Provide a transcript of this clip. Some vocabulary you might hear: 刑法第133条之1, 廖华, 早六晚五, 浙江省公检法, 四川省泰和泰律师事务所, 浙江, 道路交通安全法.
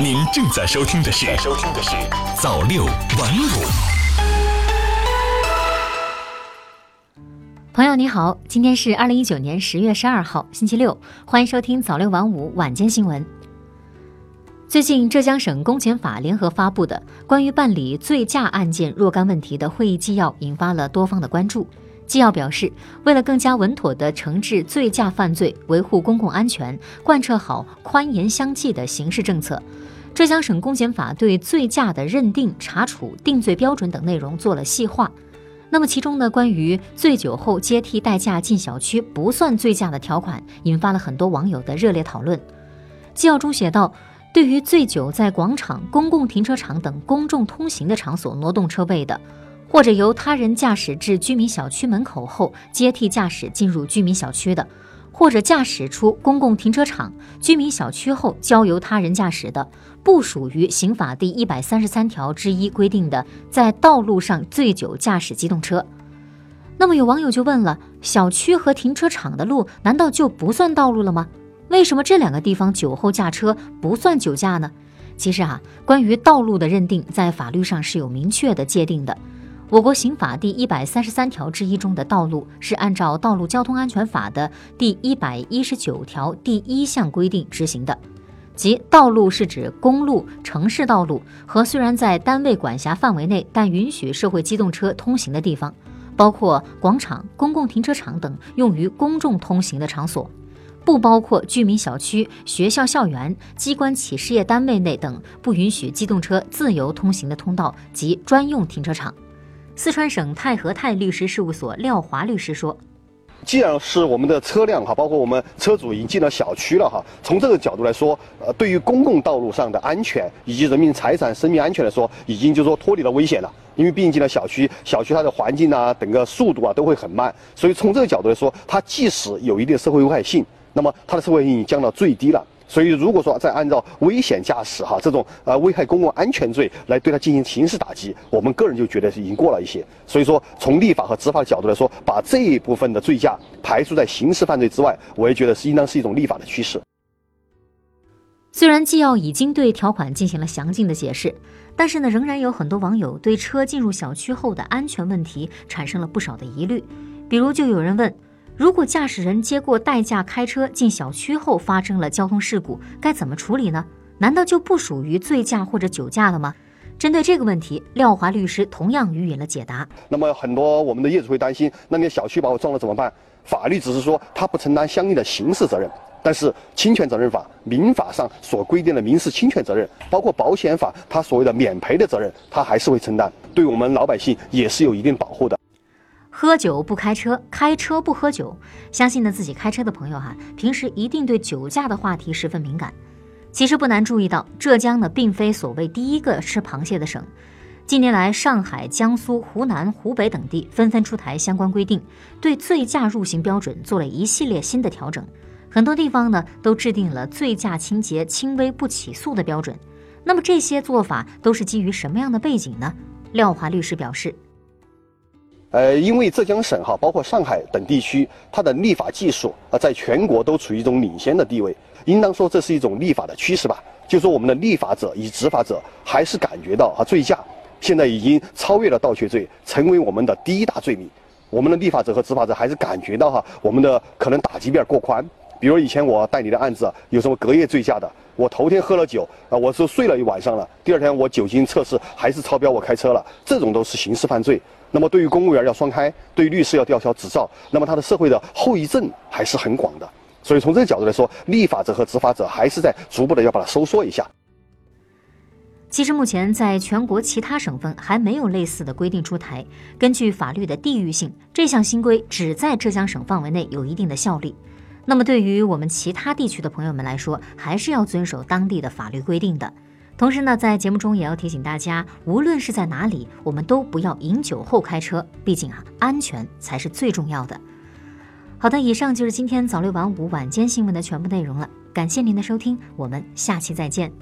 您正在收听的是早六晚五。朋友你好，今天是2019年10月12号，星期六，欢迎收听早六晚五晚间新闻。最近，浙江省公检法联合发布的关于办理醉驾案件若干问题的会议纪要引发了多方的关注。纪要表示，为了更加稳妥地惩治醉驾犯罪，维护公共安全，贯彻好宽严相济的刑事政策，浙江省公检法对醉驾的认定、查处、定罪标准等内容做了细化。那么其中呢，关于醉酒后接替代驾进小区不算醉驾的条款，引发了很多网友的热烈讨论。纪要中写道，对于醉酒在广场、公共停车场等公众通行的场所挪动车位的，或者由他人驾驶至居民小区门口后接替驾驶进入居民小区的，或者驾驶出公共停车场、居民小区后交由他人驾驶的，不属于刑法第133条之1规定的在道路上醉酒驾驶机动车。那么有网友就问了，小区和停车场的路难道就不算道路了吗？为什么这两个地方酒后驾车不算酒驾呢？其实关于道路的认定在法律上是有明确的界定的。我国刑法第133条之1中的道路是按照《道路交通安全法》的第119条第1项规定执行的，即道路是指公路、城市道路和虽然在单位管辖范围内但允许社会机动车通行的地方，包括广场、公共停车场等用于公众通行的场所，不包括居民小区、学校校园、机关企事业单位内等不允许机动车自由通行的通道及专用停车场。四川省泰和泰律师事务所廖华律师说，既然是我们的车辆包括我们车主已经进到小区了从这个角度来说，对于公共道路上的安全以及人民财产生命安全来说，已经就是说脱离了危险了。因为毕竟进了小区它的环境整个速度都会很慢，所以从这个角度来说，它即使有一定社会危害性，那么它的社会性已经降到最低了。所以如果说再按照危险驾驶这种危害公共安全罪来对它进行刑事打击，我们个人就觉得是已经过了一些。所以说从立法和执法的角度来说，把这一部分的醉驾排除在刑事犯罪之外，我也觉得是应当是一种立法的趋势。虽然纪要已经对条款进行了详尽的解释，但是呢，仍然有很多网友对车进入小区后的安全问题产生了不少的疑虑。比如就有人问，如果驾驶人接过代驾开车进小区后发生了交通事故，该怎么处理呢？难道就不属于醉驾或者酒驾了吗？针对这个问题，廖华律师同样予以了解答。那么很多我们的业主会担心，那你小区把我撞了怎么办？法律只是说他不承担相应的刑事责任，但是侵权责任法、民法上所规定的民事侵权责任，包括保险法他所谓的免赔的责任，他还是会承担，对我们老百姓也是有一定保护的。喝酒不开车，开车不喝酒，相信呢自己开车的朋友平时一定对酒驾的话题十分敏感。其实不难注意到，浙江呢并非所谓第一个吃螃蟹的省。近年来，上海、江苏、湖南、湖北等地纷纷出台相关规定，对醉驾入刑标准做了一系列新的调整。很多地方呢都制定了醉驾情节轻微不起诉的标准。那么这些做法都是基于什么样的背景呢？廖华律师表示，因为浙江省包括上海等地区，它的立法技术在全国都处于一种领先的地位，应当说这是一种立法的趋势吧。就是说我们的立法者与执法者还是感觉到醉驾现在已经超越了盗窃罪，成为我们的第一大罪名。我们的立法者和执法者还是感觉到我们的可能打击面过宽。比如以前我代理的案子有什么隔夜醉驾的，我头天喝了酒我就睡了一晚上了，第二天我酒精测试还是超标，我开车了，这种都是刑事犯罪。那么对于公务员要双开，对于律师要吊销执照，那么他的社会的后遗症还是很广的。所以从这个角度来说，立法者和执法者还是在逐步的要把它收缩一下。其实目前在全国其他省份还没有类似的规定出台，根据法律的地域性，这项新规只在浙江省范围内有一定的效力。那么对于我们其他地区的朋友们来说，还是要遵守当地的法律规定的。同时呢，在节目中也要提醒大家，无论是在哪里，我们都不要饮酒后开车，毕竟安全才是最重要的。好的，以上就是今天早六晚五晚间新闻的全部内容了，感谢您的收听，我们下期再见。